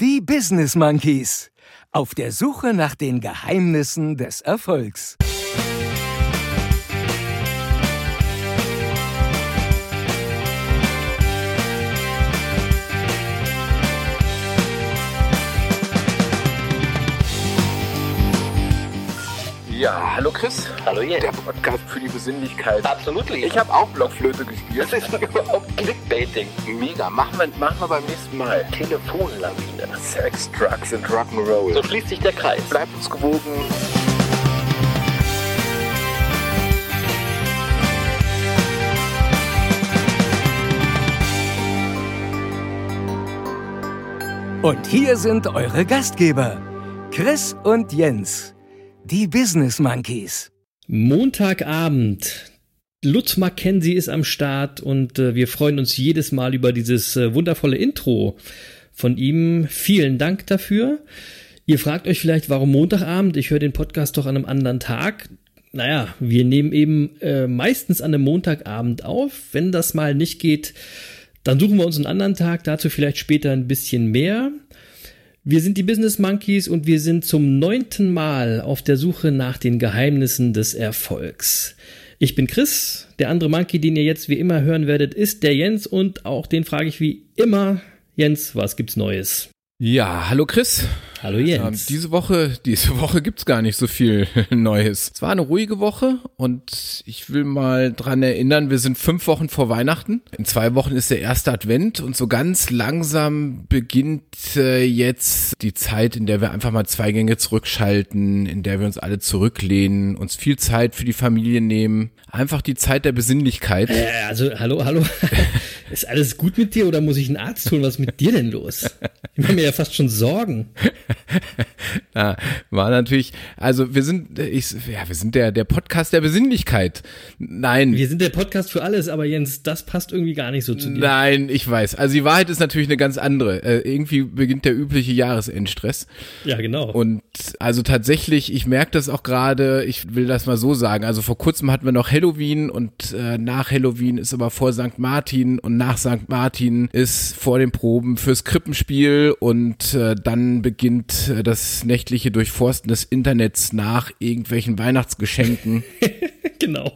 Die Business Monkeys. Auf der Suche nach den Geheimnissen des Erfolgs. Ja, hallo Chris. Hallo Jens. Der Podcast für die Besinnlichkeit. Absolut. Ich habe auch Blockflöte gespielt. Das ist überhaupt Clickbaiting. Mega. Machen wir beim nächsten Mal. Telefonlawine. Sex, Drugs und Rock'n'Roll. So schließt sich der Kreis. Bleibt uns gewogen. Und hier sind eure Gastgeber, Chris und Jens. Die Business Monkeys. Montagabend. Lutz McKenzie ist am Start und wir freuen uns jedes Mal über dieses wundervolle Intro von ihm. Vielen Dank dafür. Ihr fragt euch vielleicht, warum Montagabend? Ich höre den Podcast doch an einem anderen Tag. Naja, wir nehmen eben meistens an einem Montagabend auf. Wenn das mal nicht geht, dann suchen wir uns einen anderen Tag. Dazu vielleicht später ein bisschen mehr. Wir sind die Business Monkeys und wir sind zum 9. Mal auf der Suche nach den Geheimnissen des Erfolgs. Ich bin Chris, der andere Monkey, den ihr jetzt wie immer hören werdet, ist der Jens und auch den frage ich wie immer, Jens, was gibt's Neues? Ja, hallo Chris. Hallo Jens. Diese Woche gibt's gar nicht so viel Neues. Es war eine ruhige Woche und ich will mal dran erinnern, wir sind 5 Wochen vor Weihnachten. In 2 Wochen ist der erste Advent und so ganz langsam beginnt jetzt die Zeit, in der wir einfach mal 2 Gänge zurückschalten, in der wir uns alle zurücklehnen, uns viel Zeit für die Familie nehmen. Einfach die Zeit der Besinnlichkeit. Hallo. Ist alles gut mit dir oder muss ich einen Arzt holen? Was ist mit dir denn los? Ich mache mir ja fast schon Sorgen. Na, war natürlich, also wir sind der Podcast der Besinnlichkeit. Nein. Wir sind der Podcast für alles, aber Jens, das passt irgendwie gar nicht so zu dir. Nein, ich weiß. Also die Wahrheit ist natürlich eine ganz andere. Irgendwie beginnt der übliche Jahresendstress. Ja, genau. Und also tatsächlich, ich merke das auch gerade, ich will das mal so sagen, also vor kurzem hatten wir noch Halloween und nach Halloween ist aber vor St. Martin und nach St. Martin ist vor den Proben fürs Krippenspiel und dann beginnt das nächtliche Durchforsten des Internets nach irgendwelchen Weihnachtsgeschenken. Genau.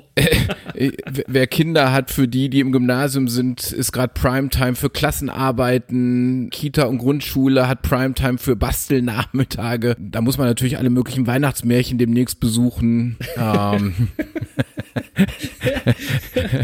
Wer Kinder hat, für die im Gymnasium sind, ist gerade Primetime für Klassenarbeiten, Kita und Grundschule hat Primetime für Bastelnachmittage. Da muss man natürlich alle möglichen Weihnachtsmärchen demnächst besuchen.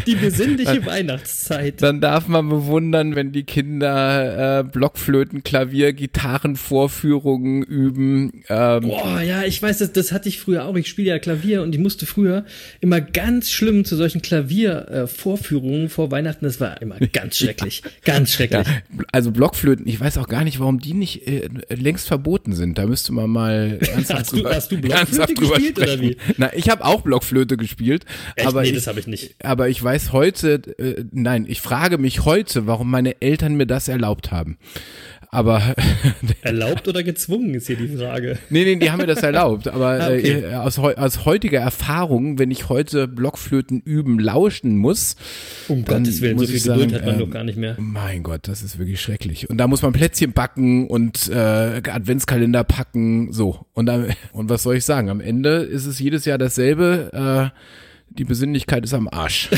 Die besinnliche Weihnachtszeit. Dann darf man bewundern, wenn die Kinder Blockflöten, Klavier, Gitarrenvorführungen üben. Boah, ja, ich weiß, das hatte ich früher auch. Ich spiele ja Klavier und ich musste früher immer ganz schlimm zu solchen Klaviervorführungen vor Weihnachten. Das war immer ganz schrecklich. Ganz schrecklich. Ja, also Blockflöten, ich weiß auch gar nicht, warum die nicht längst verboten sind. Da müsste man mal hast du Blockflöte gespielt oder wie? Na, ich habe auch Blockflöte gespielt. Echt? Aber nee, das habe ich nicht. Aber ich weiß heute, ich frage mich heute, warum meine Eltern mir das erlaubt haben. Aber erlaubt oder gezwungen ist hier die Frage. Nee, die haben mir das erlaubt. Aber okay. Aus heutiger Erfahrung, wenn ich heute Blockflöten üben, lauschen muss, um Gottes Willen, so viel Geduld hat man doch gar nicht mehr. Mein Gott, das ist wirklich schrecklich. Und da muss man Plätzchen backen und Adventskalender packen, so. Und was soll ich sagen? Am Ende ist es jedes Jahr dasselbe. Die Besinnlichkeit ist am Arsch.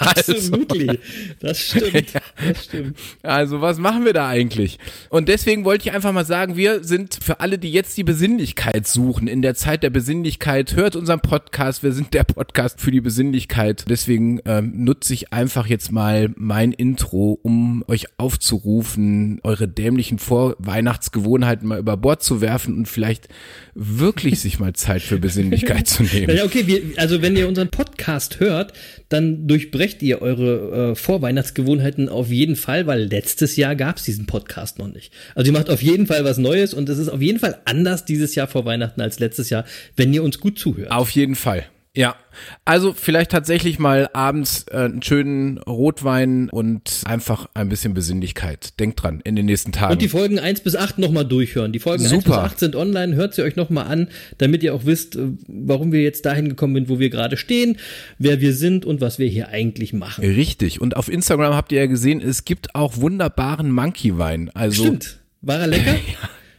Also. Absolutely. Das stimmt. Ja. Das stimmt. Also was machen wir da eigentlich? Und deswegen wollte ich einfach mal sagen, wir sind für alle, die jetzt die Besinnlichkeit suchen, in der Zeit der Besinnlichkeit, hört unseren Podcast, wir sind der Podcast für die Besinnlichkeit. Deswegen nutze ich einfach jetzt mal mein Intro, um euch aufzurufen, eure dämlichen Vorweihnachtsgewohnheiten mal über Bord zu werfen und vielleicht wirklich sich mal Zeit für Besinnlichkeit zu nehmen. Ja, okay, Also wenn ihr unseren Podcast hört, dann durchbrecht ihr eure Vorweihnachtsgewohnheiten auf jeden Fall, weil letztes Jahr gab es diesen Podcast noch nicht. Also ihr macht auf jeden Fall was Neues und es ist auf jeden Fall anders dieses Jahr vor Weihnachten als letztes Jahr, wenn ihr uns gut zuhört. Auf jeden Fall. Ja, also vielleicht tatsächlich mal abends einen schönen Rotwein und einfach ein bisschen Besinnlichkeit. Denkt dran, in den nächsten Tagen. Und die Folgen 1 bis 8 nochmal durchhören. Die Folgen 1 bis 8 sind online, hört sie euch nochmal an, damit ihr auch wisst, warum wir jetzt dahin gekommen sind, wo wir gerade stehen, wer wir sind und was wir hier eigentlich machen. Richtig, und auf Instagram habt ihr ja gesehen, es gibt auch wunderbaren Monkey-Wein. Also, stimmt. War er lecker?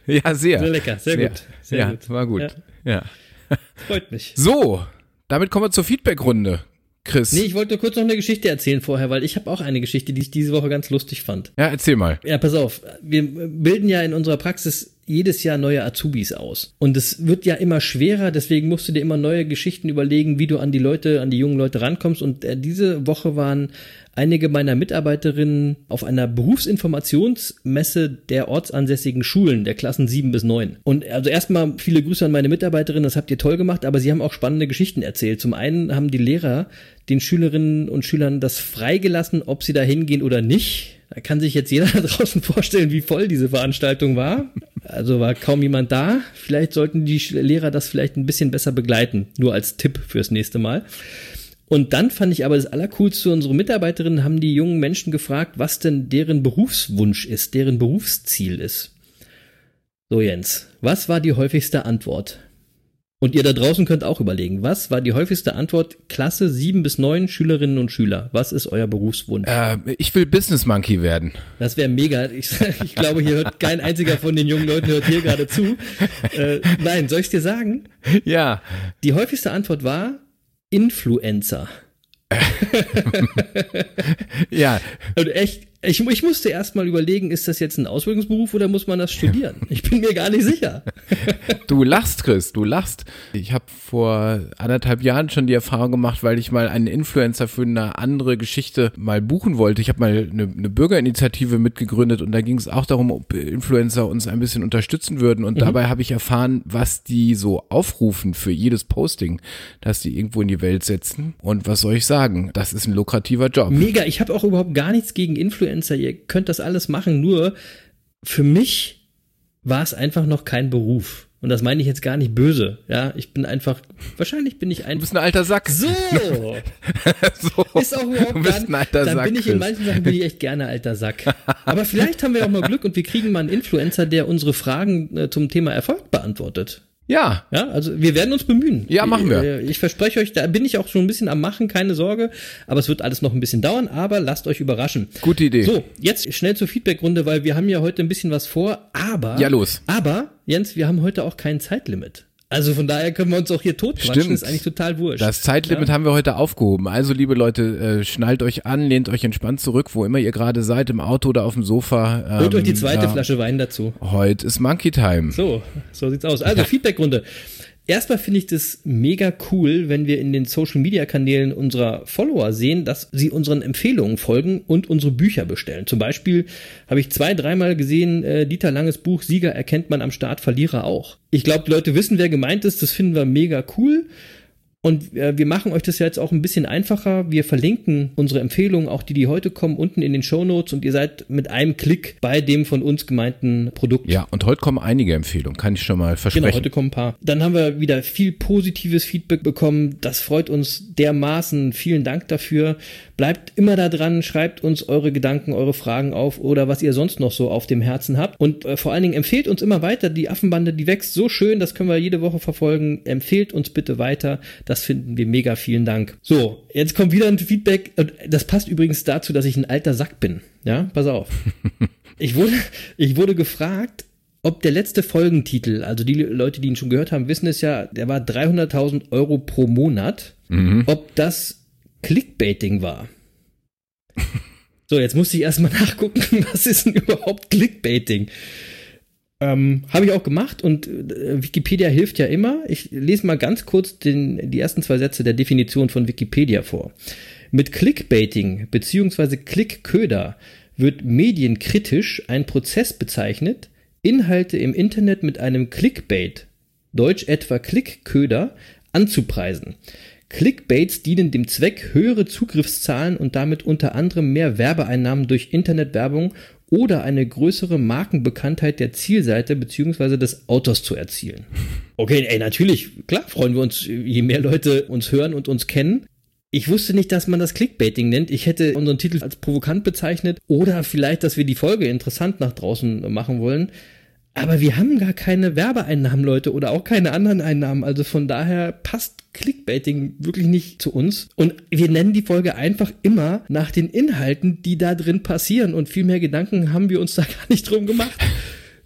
Ja, sehr. Sehr lecker, sehr gut. Sehr ja, gut. War gut. Ja. Freut mich. So, damit kommen wir zur Feedback-Runde, Chris. Nee, ich wollte nur kurz noch eine Geschichte erzählen vorher, weil ich habe auch eine Geschichte, die ich diese Woche ganz lustig fand. Ja, erzähl mal. Ja, pass auf. Wir bilden ja in unserer Praxis jedes Jahr neue Azubis aus. Und es wird ja immer schwerer, deswegen musst du dir immer neue Geschichten überlegen, wie du an die Leute, an die jungen Leute rankommst. Und diese Woche waren einige meiner Mitarbeiterinnen auf einer Berufsinformationsmesse der ortsansässigen Schulen, der Klassen 7 bis 9. Und also erstmal viele Grüße an meine Mitarbeiterinnen, das habt ihr toll gemacht, aber sie haben auch spannende Geschichten erzählt. Zum einen haben die Lehrer den Schülerinnen und Schülern das freigelassen, ob sie da hingehen oder nicht. Da kann sich jetzt jeder da draußen vorstellen, wie voll diese Veranstaltung war. Also war kaum jemand da. Vielleicht sollten die Lehrer das vielleicht ein bisschen besser begleiten. Nur als Tipp fürs nächste Mal. Und dann fand ich aber das Allercoolste, unsere Mitarbeiterinnen haben die jungen Menschen gefragt, was denn deren Berufswunsch ist, deren Berufsziel ist. So Jens, was war die häufigste Antwort? Und ihr da draußen könnt auch überlegen, was war die häufigste Antwort? Klasse 7 bis 9 Schülerinnen und Schüler. Was ist euer Berufswunsch? Ich will Business Monkey werden. Das wäre mega. Ich glaube, hier hört kein einziger von den jungen Leuten hört hier gerade zu. Nein, soll ich es dir sagen? Ja. Die häufigste Antwort war Influencer. Ja. Und echt, ich musste erst mal überlegen, ist das jetzt ein Ausbildungsberuf oder muss man das studieren? Ich bin mir gar nicht sicher. Du lachst, Chris, du lachst. Ich habe vor 1,5 Jahren schon die Erfahrung gemacht, weil ich mal einen Influencer für eine andere Geschichte mal buchen wollte. Ich habe mal eine Bürgerinitiative mitgegründet und da ging es auch darum, ob Influencer uns ein bisschen unterstützen würden. Und dabei habe ich erfahren, was die so aufrufen für jedes Posting, dass die irgendwo in die Welt setzen. Und was soll ich sagen? Das ist ein lukrativer Job. Mega, ich habe auch überhaupt gar nichts gegen Influencer. Ihr könnt das alles machen, nur für mich war es einfach noch kein Beruf. Und das meine ich jetzt gar nicht böse. Ja, wahrscheinlich bin ich einfach. Du bist ein alter Sack. So. So. Ist auch überhaupt Dann bin ich in manchen Sachen echt gerne alter Sack. Aber vielleicht haben wir auch mal Glück und wir kriegen mal einen Influencer, der unsere Fragen zum Thema Erfolg beantwortet. Ja. Ja, also wir werden uns bemühen. Ja, machen wir. Ich verspreche euch, da bin ich auch schon ein bisschen am Machen, keine Sorge. Aber es wird alles noch ein bisschen dauern, aber lasst euch überraschen. Gute Idee. So, jetzt schnell zur Feedbackrunde, weil wir haben ja heute ein bisschen was vor, aber... Ja, los. Aber, Jens, wir haben heute auch kein Zeitlimit. Also von daher können wir uns auch hier totquatschen, stimmt. Ist eigentlich total wurscht. Das Zeitlimit haben wir heute aufgehoben. Also liebe Leute, schnallt euch an, lehnt euch entspannt zurück, wo immer ihr gerade seid, im Auto oder auf dem Sofa. Holt euch die zweite Flasche Wein dazu. Heute ist Monkey Time. So sieht's aus. Also Feedbackrunde. Erstmal finde ich das mega cool, wenn wir in den Social-Media-Kanälen unserer Follower sehen, dass sie unseren Empfehlungen folgen und unsere Bücher bestellen. Zum Beispiel habe ich 2-3 Mal gesehen, Dieter Langes Buch Sieger erkennt man am Start, Verlierer auch. Ich glaube, die Leute wissen, wer gemeint ist. Das finden wir mega cool. Und wir machen euch das ja jetzt auch ein bisschen einfacher. Wir verlinken unsere Empfehlungen, auch die heute kommen, unten in den Shownotes und ihr seid mit einem Klick bei dem von uns gemeinten Produkt. Ja, und heute kommen einige Empfehlungen, kann ich schon mal versprechen. Genau, heute kommen ein paar. Dann haben wir wieder viel positives Feedback bekommen. Das freut uns dermaßen. Vielen Dank dafür. Bleibt immer da dran, schreibt uns eure Gedanken, eure Fragen auf oder was ihr sonst noch so auf dem Herzen habt. Und vor allen Dingen empfehlt uns immer weiter. Die Affenbande, die wächst so schön, das können wir jede Woche verfolgen. Empfehlt uns bitte weiter. Das finden wir mega, vielen Dank. So, jetzt kommt wieder ein Feedback. Das passt übrigens dazu, dass ich ein alter Sack bin. Ja, pass auf. Ich wurde gefragt, ob der letzte Folgentitel, also die Leute, die ihn schon gehört haben, wissen es ja, der war 300.000 Euro pro Monat, ob das Clickbaiting war. So, jetzt musste ich erstmal nachgucken, was ist denn überhaupt Clickbaiting? Habe ich auch gemacht und Wikipedia hilft ja immer. Ich lese mal ganz kurz die ersten 2 Sätze der Definition von Wikipedia vor. Mit Clickbaiting bzw. Klickköder wird medienkritisch ein Prozess bezeichnet, Inhalte im Internet mit einem Clickbait, deutsch etwa Klickköder, anzupreisen. Clickbaits dienen dem Zweck, höhere Zugriffszahlen und damit unter anderem mehr Werbeeinnahmen durch Internetwerbung oder eine größere Markenbekanntheit der Zielseite bzw. des Autors zu erzielen. Okay, natürlich, klar, freuen wir uns, je mehr Leute uns hören und uns kennen. Ich wusste nicht, dass man das Clickbaiting nennt. Ich hätte unseren Titel als provokant bezeichnet oder vielleicht, dass wir die Folge interessant nach draußen machen wollen. Aber wir haben gar keine Werbeeinnahmen, Leute, oder auch keine anderen Einnahmen. Also von daher passt Clickbaiting wirklich nicht zu uns. Und wir nennen die Folge einfach immer nach den Inhalten, die da drin passieren. Und viel mehr Gedanken haben wir uns da gar nicht drum gemacht.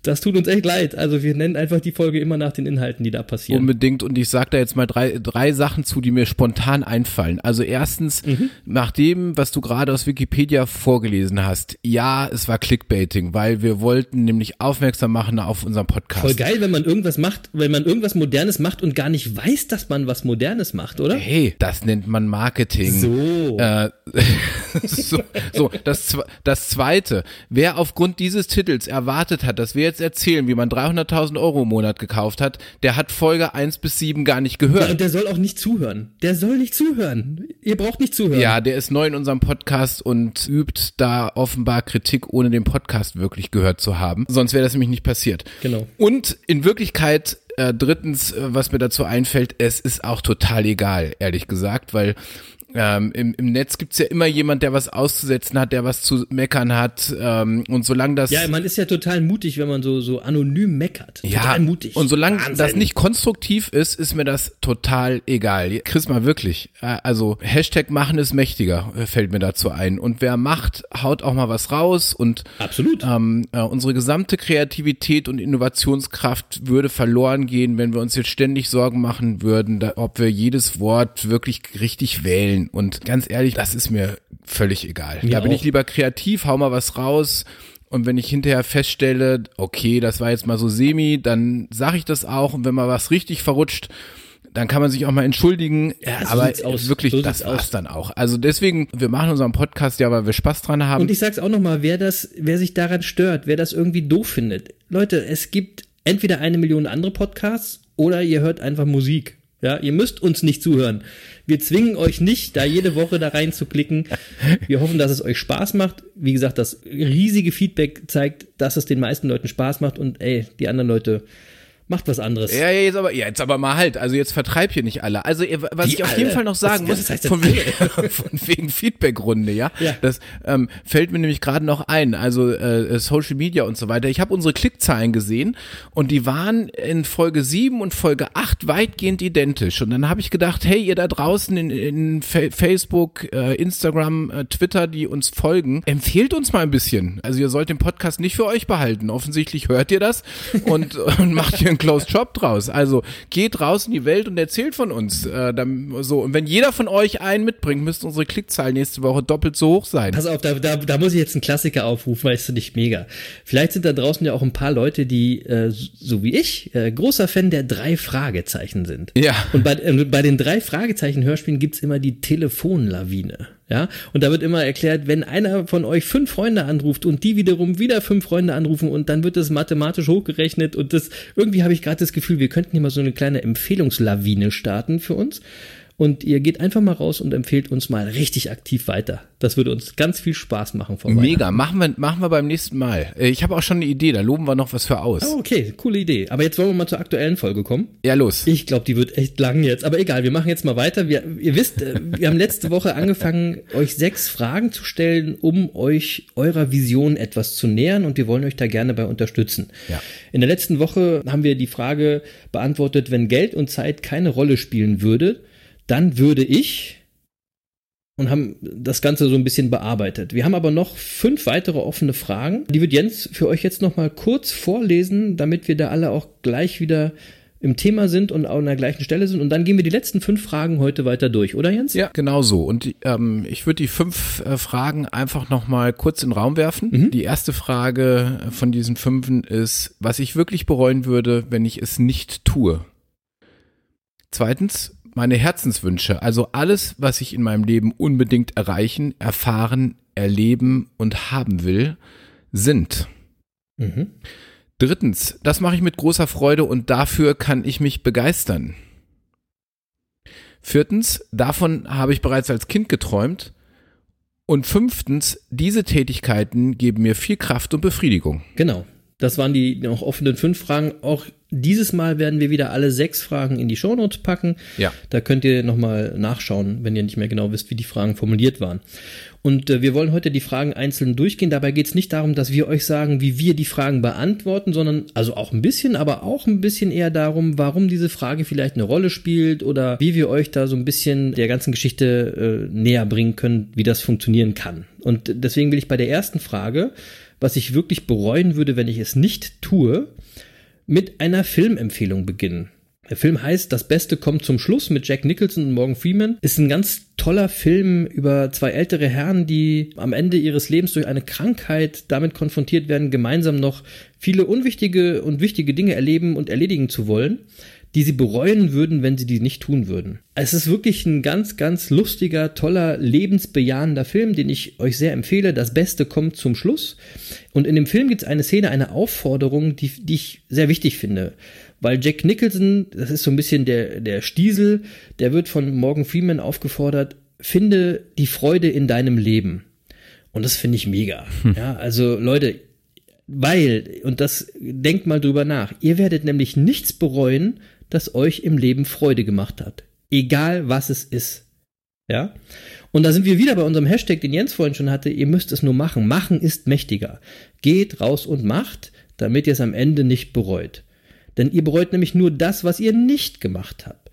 Das tut uns echt leid. Also wir nennen einfach die Folge immer nach den Inhalten, die da passieren. Unbedingt. Und ich sage da jetzt mal drei Sachen zu, die mir spontan einfallen. Also erstens, nach dem, was du gerade aus Wikipedia vorgelesen hast, ja, es war Clickbaiting, weil wir wollten nämlich aufmerksam machen auf unseren Podcast. Voll geil, wenn man irgendwas macht, wenn man irgendwas Modernes macht und gar nicht weiß, dass man was Modernes macht, oder? Hey, das nennt man Marketing. So. Das Zweite, wer aufgrund dieses Titels erwartet hat, dass wir jetzt erzählen, wie man 300.000 € im Monat gekauft hat, der hat Folge 1 bis 7 gar nicht gehört. Ja, und der soll auch nicht zuhören. Der soll nicht zuhören. Ihr braucht nicht zuhören. Ja, der ist neu in unserem Podcast und übt da offenbar Kritik, ohne den Podcast wirklich gehört zu haben. Sonst wäre das nämlich nicht passiert. Genau. Und in Wirklichkeit, drittens, was mir dazu einfällt, es ist auch total egal, ehrlich gesagt, weil im Netz gibt's ja immer jemand, der was auszusetzen hat, der was zu meckern hat, und solange das... Ja, man ist ja total mutig, wenn man so anonym meckert. Ja, total mutig. Und solange das nicht konstruktiv ist, ist mir das total egal. Chris, mal wirklich, also Hashtag machen ist mächtiger, fällt mir dazu ein. Und wer macht, haut auch mal was raus und absolut. Unsere gesamte Kreativität und Innovationskraft würde verloren gehen, wenn wir uns jetzt ständig Sorgen machen würden, ob wir jedes Wort wirklich richtig wählen. Und ganz ehrlich, das ist mir völlig egal. Da bin ich lieber kreativ, hau mal was raus. Und wenn ich hinterher feststelle, okay, das war jetzt mal so semi, dann sage ich das auch. Und wenn mal was richtig verrutscht, dann kann man sich auch mal entschuldigen. Ja, so das war's dann auch. Also deswegen, wir machen unseren Podcast ja, weil wir Spaß dran haben. Und ich sag's auch nochmal, wer sich daran stört, wer das irgendwie doof findet. Leute, es gibt entweder 1 Million andere Podcasts oder ihr hört einfach Musik. Ja, ihr müsst uns nicht zuhören. Wir zwingen euch nicht, da jede Woche da reinzuklicken. Wir hoffen, dass es euch Spaß macht. Wie gesagt, das riesige Feedback zeigt, dass es den meisten Leuten Spaß macht und die anderen Leute macht was anderes. Ja, jetzt aber mal halt. Also jetzt vertreib hier nicht alle. Also was ich auf jeden Fall noch sagen muss, von wegen Feedbackrunde, ja. Das fällt mir nämlich gerade noch ein. Also Social Media und so weiter. Ich habe unsere Klickzahlen gesehen und die waren in Folge 7 und Folge 8 weitgehend identisch. Und dann habe ich gedacht, hey, ihr da draußen in Facebook, Instagram, Twitter, die uns folgen, empfehlt uns mal ein bisschen. Also ihr sollt den Podcast nicht für euch behalten. Offensichtlich hört ihr das und macht hier einen Closed Shop draus. Also geht raus in die Welt und erzählt von uns. Und wenn jeder von euch einen mitbringt, müssten unsere Klickzahlen nächste Woche doppelt so hoch sein. Pass auf, da muss ich jetzt einen Klassiker aufrufen, weil es finde ich mega. Vielleicht sind da draußen ja auch ein paar Leute, die, so wie ich, großer Fan der 3 Fragezeichen sind. Ja. Und bei den 3-Fragezeichen-Hörspielen gibt es immer die Telefonlawine. Ja, und da wird immer erklärt, wenn einer von euch 5 Freunde anruft und die wiederum wieder 5 Freunde anrufen und dann wird das mathematisch hochgerechnet und das, irgendwie habe ich gerade das Gefühl, wir könnten hier mal so eine kleine Empfehlungslawine starten für uns und ihr geht einfach mal raus und empfehlt uns mal richtig aktiv weiter. Das würde uns ganz viel Spaß machen. Mega, machen wir beim nächsten Mal. Ich habe auch schon eine Idee, da loben wir noch was für aus. Oh, okay, coole Idee. Aber jetzt wollen wir mal zur aktuellen Folge kommen. Ja, los. Ich glaube, die wird echt lang jetzt. Aber egal, wir machen jetzt mal weiter. Ihr wisst, wir haben letzte Woche angefangen, euch 6 Fragen zu stellen, um euch eurer Vision etwas zu nähern. Und wir wollen euch da gerne bei unterstützen. Ja. In der letzten Woche haben wir die Frage beantwortet, wenn Geld und Zeit keine Rolle spielen würde, dann würde ich, und haben das Ganze so ein bisschen bearbeitet. Wir haben aber noch 5 weitere offene Fragen. Die wird Jens für euch jetzt nochmal kurz vorlesen, damit wir da alle auch gleich wieder im Thema sind und auch an der gleichen Stelle sind. Und dann gehen wir die letzten 5 Fragen heute weiter durch, oder Jens? Ja, genau so. Und ich würde die 5 Fragen einfach nochmal kurz in den Raum werfen. Mhm. Die erste Frage von diesen 5 ist, was ich wirklich bereuen würde, wenn ich es nicht tue. Zweitens, meine Herzenswünsche, also alles, was ich in meinem Leben unbedingt erreichen, erfahren, erleben und haben will, sind. Mhm. Drittens, das mache ich mit großer Freude und dafür kann ich mich begeistern. Viertens, davon habe ich bereits als Kind geträumt. Und 5, diese Tätigkeiten geben mir viel Kraft und Befriedigung. Genau. Das waren die noch offenen 5 Fragen. Auch dieses Mal werden wir wieder alle 6 Fragen in die Shownotes packen. Ja. Da könnt ihr nochmal nachschauen, wenn ihr nicht mehr genau wisst, wie die Fragen formuliert waren. Und wir wollen heute die Fragen einzeln durchgehen. Dabei geht es nicht darum, dass wir euch sagen, wie wir die Fragen beantworten, sondern also auch ein bisschen, aber auch ein bisschen eher darum, warum diese Frage vielleicht eine Rolle spielt oder wie wir euch da so ein bisschen der ganzen Geschichte näher bringen können, wie das funktionieren kann. Und deswegen will ich bei der ersten Frage was ich wirklich bereuen würde, wenn ich es nicht tue, mit einer Filmempfehlung beginnen. Der Film heißt Das Beste kommt zum Schluss mit Jack Nicholson und Morgan Freeman. Ist ein ganz toller Film über zwei ältere Herren, die am Ende ihres Lebens durch eine Krankheit damit konfrontiert werden, gemeinsam noch viele unwichtige und wichtige Dinge erleben und erledigen zu wollen, die sie bereuen würden, wenn sie die nicht tun würden. Es ist wirklich ein ganz, ganz lustiger, toller, lebensbejahender Film, den ich euch sehr empfehle. Das Beste kommt zum Schluss. Und in dem Film gibt es eine Szene, eine Aufforderung, die ich sehr wichtig finde. Weil Jack Nicholson, das ist so ein bisschen der Stiesel, der wird von Morgan Freeman aufgefordert, finde die Freude in deinem Leben. Und das finde ich mega. Ja, also Leute, und das denkt mal drüber nach, ihr werdet nämlich nichts bereuen, das euch im Leben Freude gemacht hat. Egal was es ist. Ja? Und da sind wir wieder bei unserem Hashtag, den Jens vorhin schon hatte, ihr müsst es nur machen. Machen ist mächtiger. Geht raus und macht, damit ihr es am Ende nicht bereut. Denn ihr bereut nämlich nur das, was ihr nicht gemacht habt.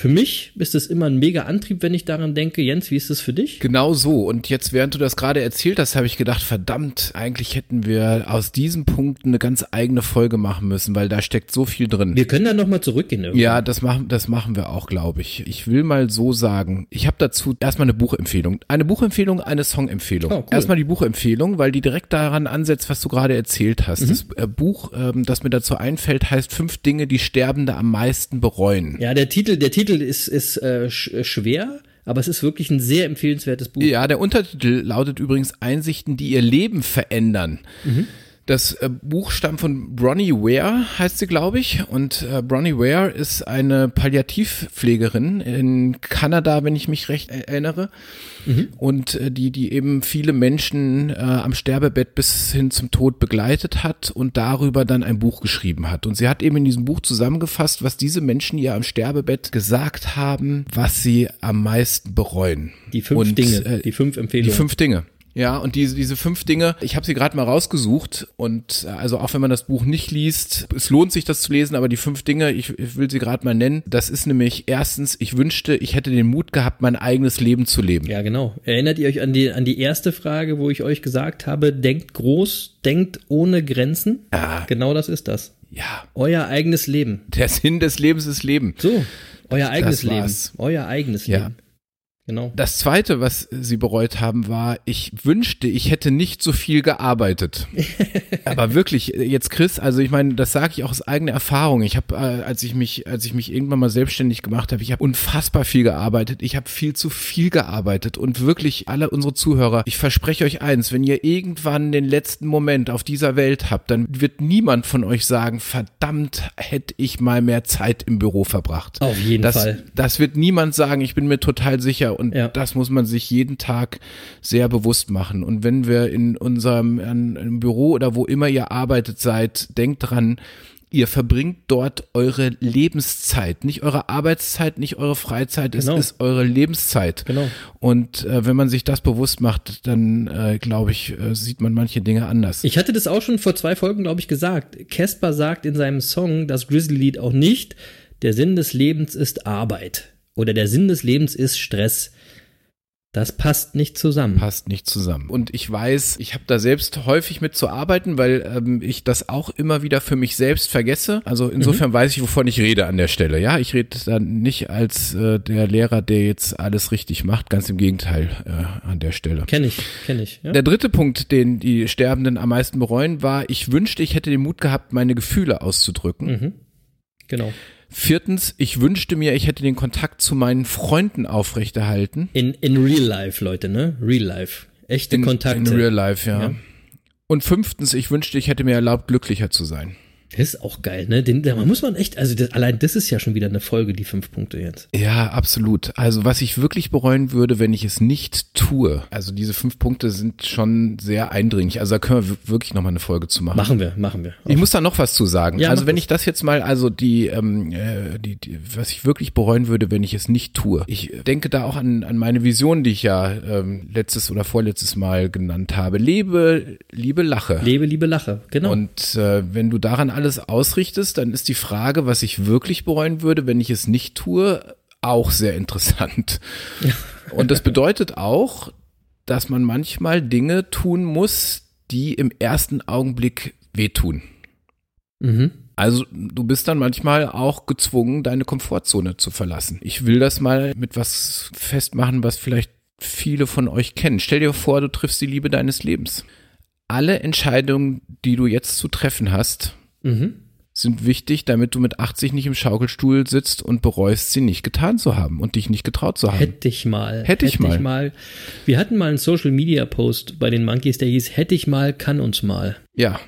Für mich ist es immer ein mega Antrieb, wenn ich daran denke. Jens, wie ist das für dich? Genau so. Und jetzt, während du das gerade erzählt hast, habe ich gedacht, verdammt, eigentlich hätten wir aus diesem Punkt eine ganz eigene Folge machen müssen, weil da steckt so viel drin. Wir können da nochmal zurückgehen. Irgendwie. Ja, das machen wir auch, glaube ich. Ich will mal so sagen, ich habe dazu erstmal eine Buchempfehlung. Eine Buchempfehlung, eine Songempfehlung. Oh, cool. Erstmal die Buchempfehlung, weil die direkt daran ansetzt, was du gerade erzählt hast. Mhm. Das Buch, das mir dazu einfällt, heißt 5 Dinge, die Sterbende am meisten bereuen. Ja, der Titel ist schwer, aber es ist wirklich ein sehr empfehlenswertes Buch. Ja, der Untertitel lautet übrigens Einsichten, die ihr Leben verändern. Mhm. Das Buch stammt von Bronnie Ware, heißt sie, glaube ich. Und Bronnie Ware ist eine Palliativpflegerin in Kanada, wenn ich mich recht erinnere. Mhm. Und die eben viele Menschen am Sterbebett bis hin zum Tod begleitet hat und darüber dann ein Buch geschrieben hat. Und sie hat eben in diesem Buch zusammengefasst, was diese Menschen ihr am Sterbebett gesagt haben, was sie am meisten bereuen. Die 5 Empfehlungen. Die 5 Dinge. Ja, und diese 5 Dinge, ich habe sie gerade mal rausgesucht und also auch wenn man das Buch nicht liest, es lohnt sich das zu lesen, aber die 5 Dinge, ich will sie gerade mal nennen, das ist nämlich erstens, ich wünschte, ich hätte den Mut gehabt, mein eigenes Leben zu leben. Ja, genau. Erinnert ihr euch an die erste Frage, wo ich euch gesagt habe, denkt groß, denkt ohne Grenzen? Ja. Genau das ist das. Ja. Euer eigenes Leben. Der Sinn des Lebens ist Leben. So, euer eigenes Leben. Euer eigenes Leben. Genau. Das Zweite, was sie bereut haben, war, ich wünschte, ich hätte nicht so viel gearbeitet. Aber wirklich, jetzt Chris, also ich meine, das sage ich auch aus eigener Erfahrung. Ich habe, als ich mich irgendwann mal selbstständig gemacht habe, ich habe unfassbar viel gearbeitet. Ich habe viel zu viel gearbeitet. Und wirklich alle unsere Zuhörer, ich verspreche euch eins, wenn ihr irgendwann den letzten Moment auf dieser Welt habt, dann wird niemand von euch sagen, verdammt, hätte ich mal mehr Zeit im Büro verbracht. Auf jeden Fall. Das wird niemand sagen, ich bin mir total sicher. Und das muss man sich jeden Tag sehr bewusst machen. Und wenn wir in unserem Büro oder wo immer ihr arbeitet seid, denkt dran, ihr verbringt dort eure Lebenszeit, nicht eure Arbeitszeit, nicht eure Freizeit, genau. Es ist eure Lebenszeit. Genau. Und wenn man sich das bewusst macht, dann glaube ich, sieht man manche Dinge anders. Ich hatte das auch schon vor 2 Folgen, glaube ich, gesagt. Casper sagt in seinem Song, das Grizzly-Lied auch nicht, der Sinn des Lebens ist Arbeit. Oder der Sinn des Lebens ist Stress. Das passt nicht zusammen. Passt nicht zusammen. Und ich weiß, ich habe da selbst häufig mit zu arbeiten, weil ich das auch immer wieder für mich selbst vergesse. Also insofern weiß ich, wovon ich rede an der Stelle. Ja, ich rede dann nicht als der Lehrer, der jetzt alles richtig macht. Ganz im Gegenteil an der Stelle. Kenn ich. Ja. Der dritte Punkt, den die Sterbenden am meisten bereuen, war, ich wünschte, ich hätte den Mut gehabt, meine Gefühle auszudrücken. Mhm. Genau. 4. Ich wünschte mir, ich hätte den Kontakt zu meinen Freunden aufrechterhalten. In real life, Leute, ne? Real life. Echte Kontakte. In real life, ja. Und 5. Ich wünschte, ich hätte mir erlaubt, glücklicher zu sein. Das ist auch geil, ne? Da muss man echt, also allein das ist ja schon wieder eine Folge, die 5 Punkte jetzt. Ja, absolut. Also was ich wirklich bereuen würde, wenn ich es nicht tue, also diese 5 Punkte sind schon sehr eindringlich. Also da können wir wirklich nochmal eine Folge zu machen. Machen wir. Ich muss da noch was zu sagen. Ja, also wenn ich das jetzt mal, also die, was ich wirklich bereuen würde, wenn ich es nicht tue. Ich denke da auch an meine Vision, die ich ja letztes oder vorletztes Mal genannt habe. Lebe, liebe, lache. Lebe, liebe, lache, genau. Und wenn du daran alles ausrichtest, dann ist die Frage, was ich wirklich bereuen würde, wenn ich es nicht tue, auch sehr interessant. Und das bedeutet auch, dass man manchmal Dinge tun muss, die im ersten Augenblick wehtun. Mhm. Also du bist dann manchmal auch gezwungen, deine Komfortzone zu verlassen. Ich will das mal mit was festmachen, was vielleicht viele von euch kennen. Stell dir vor, du triffst die Liebe deines Lebens. Alle Entscheidungen, die du jetzt zu treffen hast, sind wichtig, damit du mit 80 nicht im Schaukelstuhl sitzt und bereust, sie nicht getan zu haben und dich nicht getraut zu haben. Hätte ich mal. Wir hatten mal einen Social-Media-Post bei den Monkeys, der hieß, hätte ich mal, kann uns mal. Ja.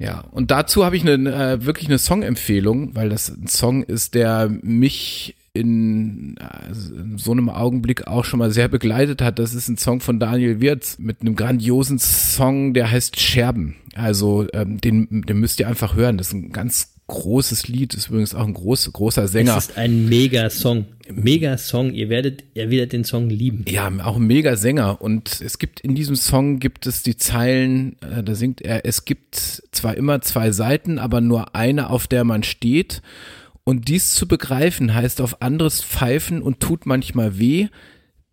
Ja, und dazu habe ich wirklich eine Songempfehlung, weil das ein Song ist, der mich in so einem Augenblick auch schon mal sehr begleitet hat. Das ist ein Song von Daniel Wirtz mit einem grandiosen Song, der heißt Scherben. Also den müsst ihr einfach hören. Das ist ein ganz großes Lied, ist übrigens auch ein großer Sänger. Das ist ein Mega-Song. Ihr werdet den Song lieben. Ja, auch ein Mega-Sänger. Und es gibt in diesem Song gibt es die Zeilen, da singt er, es gibt zwar immer zwei Seiten, aber nur eine, auf der man steht. Und dies zu begreifen, heißt auf anderes pfeifen und tut manchmal weh,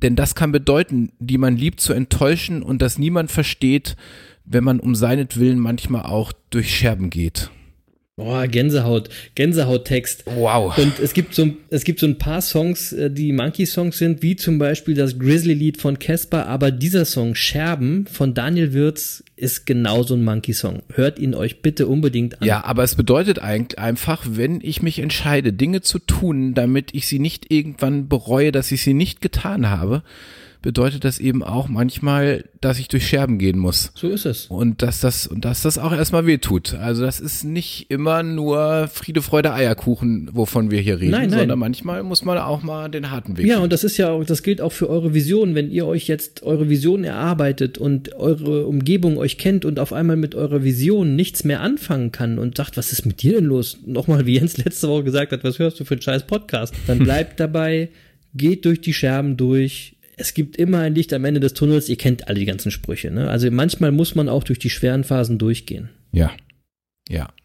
denn das kann bedeuten, die man liebt zu enttäuschen und dass niemand versteht, wenn man um seinetwillen manchmal auch durch Scherben geht. Boah, Gänsehaut-Text. Wow. Und es gibt so ein paar Songs, die Monkey-Songs sind, wie zum Beispiel das Grizzly-Lied von Casper, aber dieser Song Scherben von Daniel Wirtz ist genauso ein Monkey-Song. Hört ihn euch bitte unbedingt an. Ja, aber es bedeutet eigentlich einfach, wenn ich mich entscheide, Dinge zu tun, damit ich sie nicht irgendwann bereue, dass ich sie nicht getan habe, bedeutet das eben auch manchmal, dass ich durch Scherben gehen muss. So ist es. Und dass das auch erstmal wehtut. Also das ist nicht immer nur Friede, Freude, Eierkuchen, wovon wir hier reden, nein. Sondern manchmal muss man auch mal den harten Weg gehen. Ja, und das ist ja auch, das gilt auch für eure Vision, wenn ihr euch jetzt eure Vision erarbeitet und eure Umgebung euch kennt und auf einmal mit eurer Vision nichts mehr anfangen kann und sagt, was ist mit dir denn los? Nochmal, wie Jens letzte Woche gesagt hat, was hörst du für einen scheiß Podcast? Dann bleibt dabei, geht durch die Scherben durch. Es gibt immer ein Licht am Ende des Tunnels. Ihr kennt alle die ganzen Sprüche, ne? Also manchmal muss man auch durch die schweren Phasen durchgehen. Ja,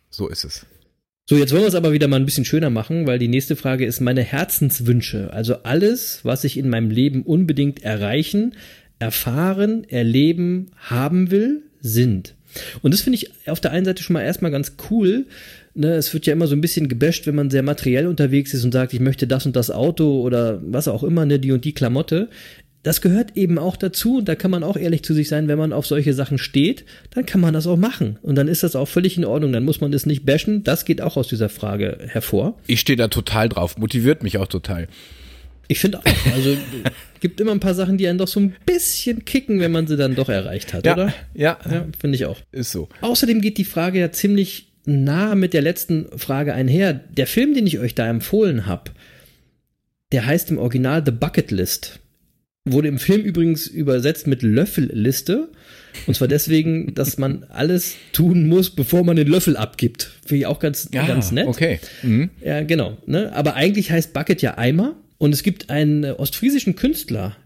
so ist es. So, jetzt wollen wir es aber wieder mal ein bisschen schöner machen, weil die nächste Frage ist meine Herzenswünsche. Also alles, was ich in meinem Leben unbedingt erreichen, erfahren, erleben, haben will, sind. Und das finde ich auf der einen Seite schon mal erstmal ganz cool. Ne, es wird ja immer so ein bisschen gebasht, wenn man sehr materiell unterwegs ist und sagt, ich möchte das und das Auto oder was auch immer, ne, die und die Klamotte. Das gehört eben auch dazu und da kann man auch ehrlich zu sich sein, wenn man auf solche Sachen steht, dann kann man das auch machen und dann ist das auch völlig in Ordnung, dann muss man das nicht bashen, das geht auch aus dieser Frage hervor. Ich stehe da total drauf, motiviert mich auch total. Ich finde auch, also gibt immer ein paar Sachen, die einen doch so ein bisschen kicken, wenn man sie dann doch erreicht hat, ja, oder? Ja, finde ich auch. Ist so. Außerdem geht die Frage ja ziemlich nah mit der letzten Frage einher. Der Film, den ich euch da empfohlen habe, der heißt im Original The Bucketlist. Wurde im Film übrigens übersetzt mit Löffelliste. Und zwar deswegen, dass man alles tun muss, bevor man den Löffel abgibt. Finde ich auch ganz nett. Okay. Mhm. Ja, genau. Ne? Aber eigentlich heißt Bucket ja Eimer. Und es gibt einen ostfriesischen Künstler,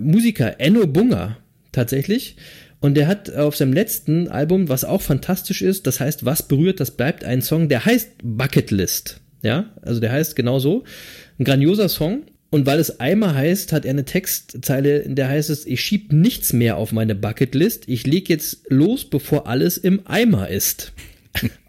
Musiker, Enno Bunger, tatsächlich. Und der hat auf seinem letzten Album, was auch fantastisch ist, das heißt, Was berührt, das bleibt, einen Song, der heißt Bucketlist. Ja, also der heißt genau so. Ein grandioser Song. Und weil es Eimer heißt, hat er eine Textzeile, in der heißt es, ich schieb nichts mehr auf meine Bucketlist. Ich leg jetzt los, bevor alles im Eimer ist.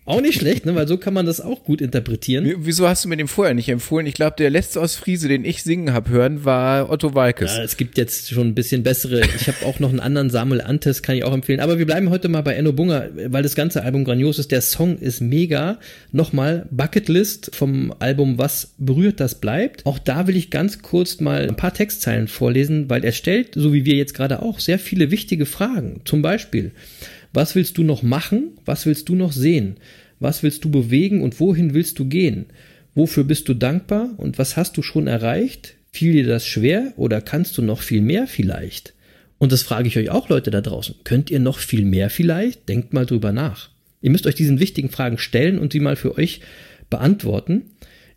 Auch nicht schlecht, ne? Weil so kann man das auch gut interpretieren. Wieso hast du mir den vorher nicht empfohlen? Ich glaube, der letzte Ostfriese, den ich singen habe hören, war Otto Walkes. Ja, es gibt jetzt schon ein bisschen bessere. Ich habe auch noch einen anderen, Samuel Antes, kann ich auch empfehlen. Aber wir bleiben heute mal bei Enno Bunger, weil das ganze Album grandios ist. Der Song ist mega. Nochmal Bucketlist vom Album Was berührt, das bleibt. Auch da will ich ganz kurz mal ein paar Textzeilen vorlesen, weil er stellt, so wie wir jetzt gerade auch, sehr viele wichtige Fragen. Zum Beispiel: Was willst du noch machen? Was willst du noch sehen? Was willst du bewegen und wohin willst du gehen? Wofür bist du dankbar und was hast du schon erreicht? Fiel dir das schwer oder kannst du noch viel mehr vielleicht? Und das frage ich euch auch, Leute da draußen. Könnt ihr noch viel mehr vielleicht? Denkt mal drüber nach. Ihr müsst euch diesen wichtigen Fragen stellen und sie mal für euch beantworten.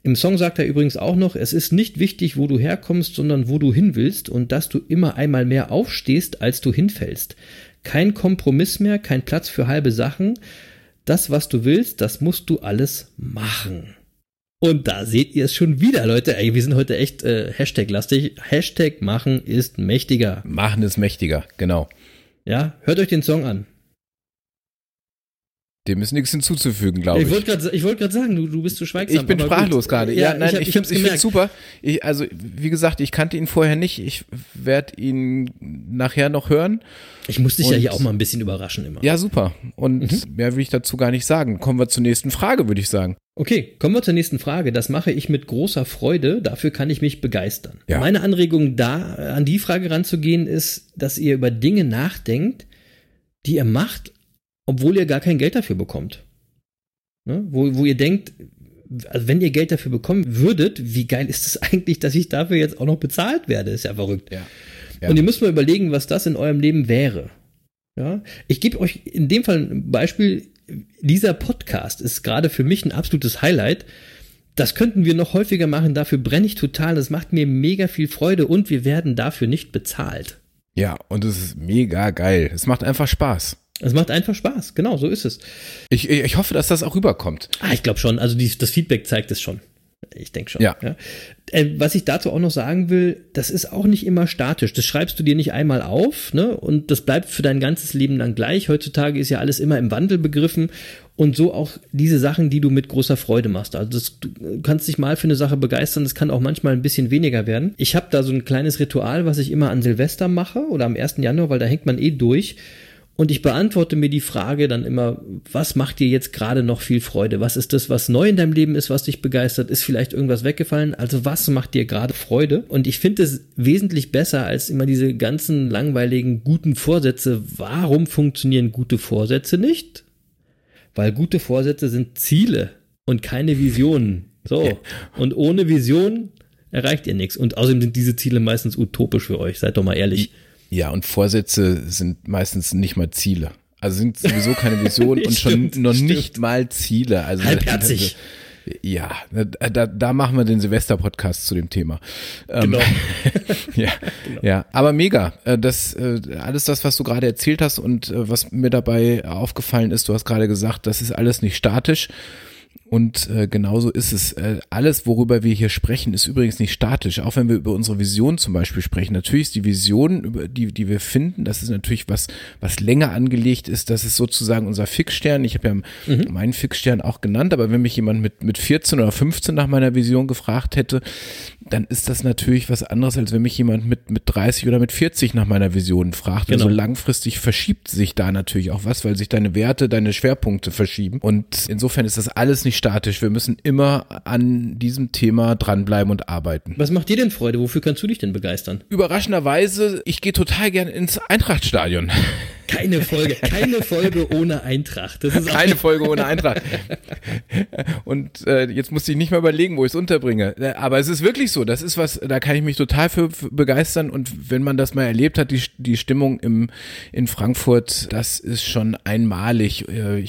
Im Song sagt er übrigens auch noch, es ist nicht wichtig, wo du herkommst, sondern wo du hin willst und dass du immer einmal mehr aufstehst, als du hinfällst. Kein Kompromiss mehr, kein Platz für halbe Sachen. Das, was du willst, das musst du alles machen. Und da seht ihr es schon wieder, Leute. Ey, wir sind heute echt Hashtag-lastig. Hashtag machen ist mächtiger. Machen ist mächtiger, genau. Ja, hört euch den Song an. Dem ist nichts hinzuzufügen, glaube ich. Ich wollte gerade sagen, du bist so schweigsam. Ich bin sprachlos gerade. Ja, nein, ich finde es super. Also, wie gesagt, ich kannte ihn vorher nicht. Ich werde ihn nachher noch hören. Ich muss dich ja hier auch mal ein bisschen überraschen immer. Ja, super. Und mehr will ich dazu gar nicht sagen. Kommen wir zur nächsten Frage, würde ich sagen. Okay, kommen wir zur nächsten Frage. Das mache ich mit großer Freude. Dafür kann ich mich begeistern. Ja. Meine Anregung da, an die Frage ranzugehen, ist, dass ihr über Dinge nachdenkt, die ihr macht, obwohl ihr gar kein Geld dafür bekommt. Ne? Wo ihr denkt, also wenn ihr Geld dafür bekommen würdet, wie geil ist es eigentlich, dass ich dafür jetzt auch noch bezahlt werde? Ist ja verrückt. Ja. Ja. Und ihr müsst mal überlegen, was das in eurem Leben wäre. Ja? Ich gebe euch in dem Fall ein Beispiel. Dieser Podcast ist gerade für mich ein absolutes Highlight. Das könnten wir noch häufiger machen. Dafür brenne ich total. Das macht mir mega viel Freude und wir werden dafür nicht bezahlt. Ja, und es ist mega geil. Es macht einfach Spaß. Es macht einfach Spaß, genau, so ist es. Ich hoffe, dass das auch rüberkommt. Ich glaube schon, also das Feedback zeigt es schon. Ich denke schon. Ja. Ja. Was ich dazu auch noch sagen will, das ist auch nicht immer statisch. Das schreibst du dir nicht einmal auf, ne? Und das bleibt für dein ganzes Leben lang gleich. Heutzutage ist ja alles immer im Wandel begriffen und so auch diese Sachen, die du mit großer Freude machst. Also du kannst dich mal für eine Sache begeistern, das kann auch manchmal ein bisschen weniger werden. Ich habe da so ein kleines Ritual, was ich immer an Silvester mache oder am 1. Januar, weil da hängt man eh durch. Und ich beantworte mir die Frage dann immer, was macht dir jetzt gerade noch viel Freude? Was ist das, was neu in deinem Leben ist, was dich begeistert? Ist vielleicht irgendwas weggefallen? Also was macht dir gerade Freude? Und ich finde es wesentlich besser als immer diese ganzen langweiligen guten Vorsätze. Warum funktionieren gute Vorsätze nicht? Weil gute Vorsätze sind Ziele und keine Visionen. So. Und ohne Vision erreicht ihr nichts. Und außerdem sind diese Ziele meistens utopisch für euch. Seid doch mal ehrlich. Ja, und Vorsätze sind meistens nicht mal Ziele. Also sind sowieso keine Vision und stimmt, schon noch stimmt. Nicht mal Ziele. Also halbherzig. Ja, da machen wir den Silvester-Podcast zu dem Thema. Genau. Ja, genau. Ja, aber mega. Das alles das, was du gerade erzählt hast und was mir dabei aufgefallen ist, du hast gerade gesagt, das ist alles nicht statisch. Und genauso ist es. Alles, worüber wir hier sprechen, ist übrigens nicht statisch. Auch wenn wir über unsere Vision zum Beispiel sprechen. Natürlich ist die Vision, über die wir finden, das ist natürlich was länger angelegt ist. Das ist sozusagen unser Fixstern. Ich habe ja meinen Fixstern auch genannt. Aber wenn mich jemand mit 14 oder 15 nach meiner Vision gefragt hätte, dann ist das natürlich was anderes, als wenn mich jemand mit 30 oder mit 40 nach meiner Vision fragt. Genau. Also langfristig verschiebt sich da natürlich auch was, weil sich deine Werte, deine Schwerpunkte verschieben. Und insofern ist das alles nicht statisch. Wir müssen immer an diesem Thema dranbleiben und arbeiten. Was macht dir denn Freude? Wofür kannst du dich denn begeistern? Überraschenderweise, ich gehe total gern ins Eintrachtstadion. Keine Folge ohne Eintracht. Das ist keine Folge ohne Eintracht. Und jetzt muss ich nicht mehr überlegen, wo ich es unterbringe. Aber es ist wirklich so, das ist was, da kann ich mich total für begeistern und wenn man das mal erlebt hat, die Stimmung in Frankfurt, das ist schon einmalig.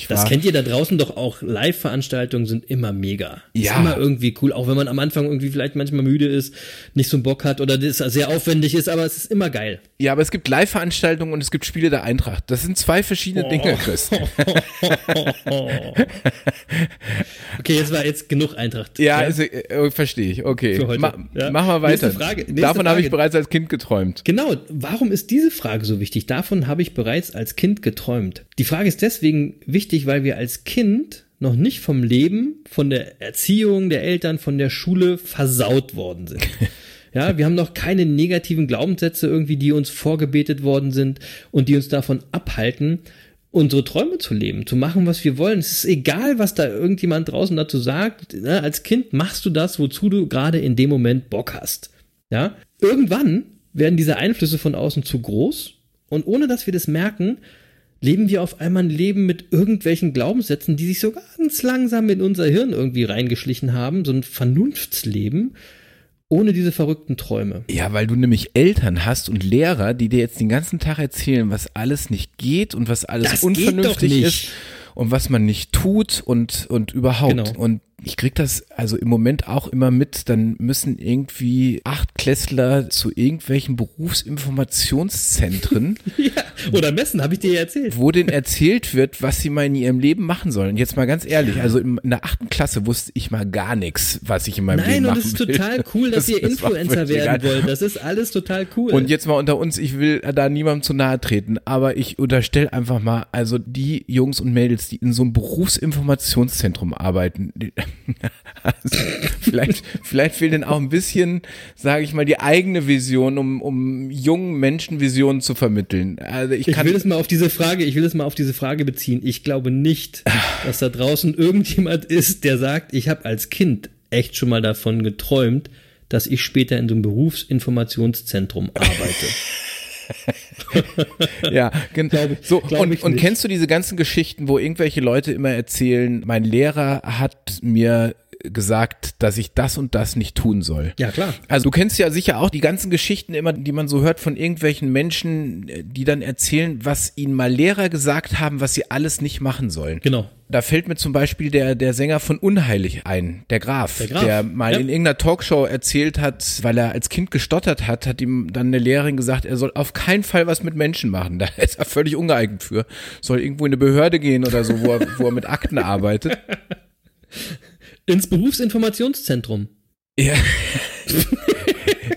Das kennt ihr da draußen doch auch, Live-Veranstaltungen sind immer mega. Ja. Ist immer irgendwie cool, auch wenn man am Anfang irgendwie vielleicht manchmal müde ist, nicht so einen Bock hat oder das sehr aufwendig ist, aber es ist immer geil. Ja, aber es gibt Live-Veranstaltungen und es gibt Spiele der Eintracht. Das sind zwei verschiedene Dinge, Chris. Okay, jetzt genug Eintracht. Ja, also, verstehe ich. Okay, mach mal weiter. Nächste Frage. Davon habe ich bereits als Kind geträumt. Genau, warum ist diese Frage so wichtig? Davon habe ich bereits als Kind geträumt. Die Frage ist deswegen wichtig, weil wir als Kind noch nicht vom Leben, von der Erziehung der Eltern, von der Schule versaut worden sind. Ja, wir haben noch keine negativen Glaubenssätze irgendwie, die uns vorgebetet worden sind und die uns davon abhalten, unsere Träume zu leben, zu machen, was wir wollen. Es ist egal, was da irgendjemand draußen dazu sagt. Ne? Als Kind machst du das, wozu du gerade in dem Moment Bock hast. Ja? Irgendwann werden diese Einflüsse von außen zu groß und ohne dass wir das merken, leben wir auf einmal ein Leben mit irgendwelchen Glaubenssätzen, die sich so ganz langsam in unser Hirn irgendwie reingeschlichen haben, so ein Vernunftsleben. Ohne diese verrückten Träume. Ja, weil du nämlich Eltern hast und Lehrer, die dir jetzt den ganzen Tag erzählen, was alles nicht geht und was alles unvernünftig ist und was man nicht tut und überhaupt. Genau. Und Ich kriege das also im Moment auch immer mit, dann müssen irgendwie Achtklässler zu irgendwelchen Berufsinformationszentren ja, oder Messen, habe ich dir ja erzählt. Wo denen erzählt wird, was sie mal in ihrem Leben machen sollen. Und jetzt mal ganz ehrlich, also in der 8. Klasse wusste ich mal gar nichts, was ich in meinem Leben machen will. Nein, und es ist total cool, dass ihr Influencer werden wollt. Das ist alles total cool. Und jetzt mal unter uns, ich will da niemandem zu nahe treten, aber ich unterstelle einfach mal, also die Jungs und Mädels, die in so einem Berufsinformationszentrum arbeiten, also vielleicht fehlt denn auch ein bisschen, sage ich mal, die eigene Vision, um jungen Menschen Visionen zu vermitteln. Also ich will es mal auf diese Frage beziehen. Ich glaube nicht, dass da draußen irgendjemand ist, der sagt, ich habe als Kind echt schon mal davon geträumt, dass ich später in so einem Berufsinformationszentrum arbeite. Ja, genau. Und kennst du diese ganzen Geschichten, wo irgendwelche Leute immer erzählen, mein Lehrer hat mir gesagt, dass ich das und das nicht tun soll. Ja, klar. Also du kennst ja sicher auch die ganzen Geschichten immer, die man so hört von irgendwelchen Menschen, die dann erzählen, was ihnen mal Lehrer gesagt haben, was sie alles nicht machen sollen. Genau. Da fällt mir zum Beispiel der Sänger von Unheilig ein, der Graf. Der mal in irgendeiner Talkshow erzählt hat, weil er als Kind gestottert hat, hat ihm dann eine Lehrerin gesagt, er soll auf keinen Fall was mit Menschen machen, da ist er völlig ungeeignet für, soll irgendwo in eine Behörde gehen oder so, wo er mit Akten arbeitet. Ins Berufsinformationszentrum. Ja.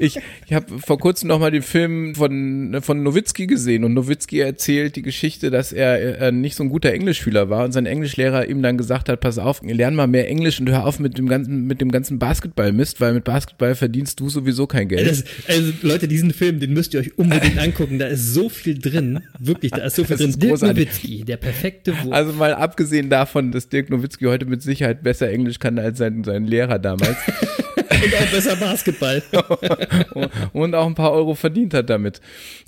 Ich habe vor kurzem nochmal den Film von Nowitzki gesehen und Nowitzki erzählt die Geschichte, dass er nicht so ein guter Englischschüler war und sein Englischlehrer ihm dann gesagt hat, pass auf, lern mal mehr Englisch und hör auf mit dem ganzen Basketball-Mist, weil mit Basketball verdienst du sowieso kein Geld. Also Leute, diesen Film, den müsst ihr euch unbedingt angucken, da ist so viel drin, wirklich, da ist so viel drin. Dirk Nowitzki, der perfekte Wurf. Also mal abgesehen davon, dass Dirk Nowitzki heute mit Sicherheit besser Englisch kann als sein Lehrer damals. Und auch besser Basketball. Und auch ein paar Euro verdient hat damit.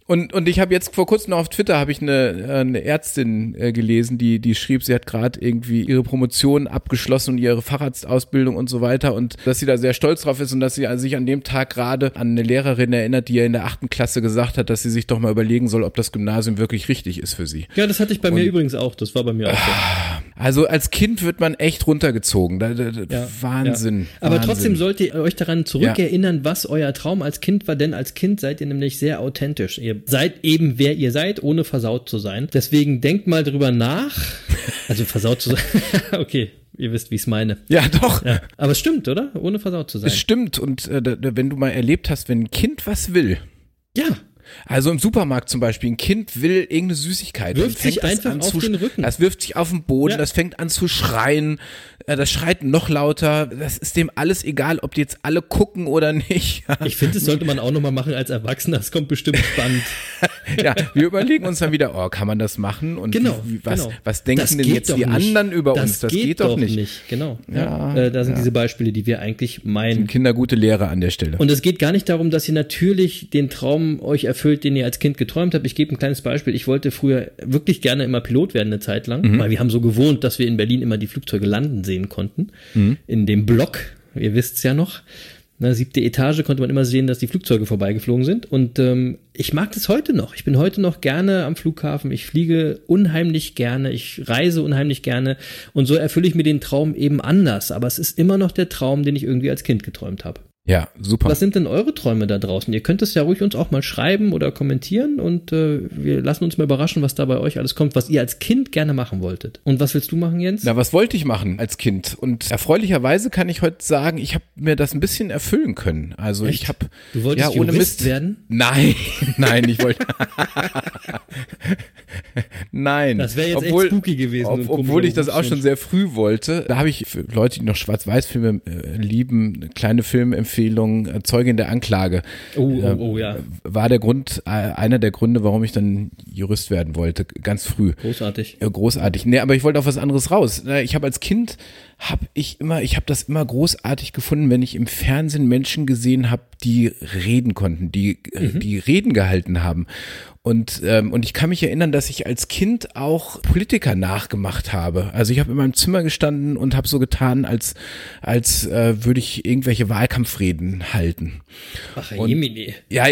Und ich habe jetzt vor kurzem auf Twitter habe ich eine Ärztin gelesen, die schrieb, sie hat gerade irgendwie ihre Promotion abgeschlossen und ihre Facharztausbildung und so weiter und dass sie da sehr stolz drauf ist und dass sie sich an dem Tag gerade an eine Lehrerin erinnert, die ja in der 8. Klasse gesagt hat, dass sie sich doch mal überlegen soll, ob das Gymnasium wirklich richtig ist für sie. Ja, das hatte ich bei mir übrigens auch. Das war bei mir auch so. Also als Kind wird man echt runtergezogen. Ja, Wahnsinn. Ja. Aber trotzdem sollt ihr euch daran zurückerinnern, was euer Traum als Kind war, denn als Kind seid ihr nämlich sehr authentisch. Ihr seid eben, wer ihr seid, ohne versaut zu sein. Deswegen denkt mal drüber nach. Also versaut zu sein. Okay. Ihr wisst, wie ich es meine. Ja, doch. Ja. Aber es stimmt, oder? Ohne versaut zu sein. Es stimmt. Und wenn du mal erlebt hast, wenn ein Kind was will. Ja. Also im Supermarkt zum Beispiel, ein Kind will irgendeine Süßigkeit. Wirft sich einfach auf den Rücken. Das wirft sich auf den Boden, ja. Das fängt an zu schreien, das schreit noch lauter. Das ist dem alles egal, ob die jetzt alle gucken oder nicht. Ich finde, das sollte man auch nochmal machen als Erwachsener, das kommt bestimmt spannend. Ja, wir überlegen uns dann wieder, oh, kann man das machen? Und genau, was denken das denn jetzt die anderen über uns? Das geht doch nicht. Genau. Ja, da sind diese Beispiele, die wir eigentlich meinen. Sind Kinder gute Lehrer an der Stelle. Und es geht gar nicht darum, dass ihr natürlich den Traum euch erfüllt, den ihr als Kind geträumt habt. Ich gebe ein kleines Beispiel. Ich wollte früher wirklich gerne immer Pilot werden, eine Zeit lang, weil wir haben so gewohnt, dass wir in Berlin immer die Flugzeuge landen sehen konnten. Mhm. In dem Block, ihr wisst es ja noch, 7. Etage konnte man immer sehen, dass die Flugzeuge vorbeigeflogen sind. Und ich mag das heute noch. Ich bin heute noch gerne am Flughafen. Ich fliege unheimlich gerne. Ich reise unheimlich gerne. Und so erfülle ich mir den Traum eben anders. Aber es ist immer noch der Traum, den ich irgendwie als Kind geträumt habe. Ja, super. Was sind denn eure Träume da draußen? Ihr könnt es ja ruhig uns auch mal schreiben oder kommentieren und wir lassen uns mal überraschen, was da bei euch alles kommt, was ihr als Kind gerne machen wolltet. Und was willst du machen, Jens? Na, was wollte ich machen als Kind? Und erfreulicherweise kann ich heute sagen, ich habe mir das ein bisschen erfüllen können. Also echt? Ich habe... Du wolltest ja, ohne Jurist Mist werden? Nein, ich wollte... Nein. Das wäre jetzt echt spooky gewesen. Obwohl ich das auch schon sehr früh wollte. Da habe ich für Leute, die noch Schwarz-Weiß-Filme lieben, kleine Filmempfehlungen, Zeugin der Anklage. Oh, ja. War der Grund, einer der Gründe, warum ich dann Jurist werden wollte, ganz früh. Großartig. Nee, aber ich wollte auf was anderes raus. Ich habe als Kind, ich habe das immer großartig gefunden, wenn ich im Fernsehen Menschen gesehen habe, die reden konnten, die Reden gehalten haben. Und ich kann mich erinnern, dass ich als Kind auch Politiker nachgemacht habe. Also ich habe in meinem Zimmer gestanden und habe so getan, als würde ich irgendwelche Wahlkampfreden halten. Ach, Jemine. Ja.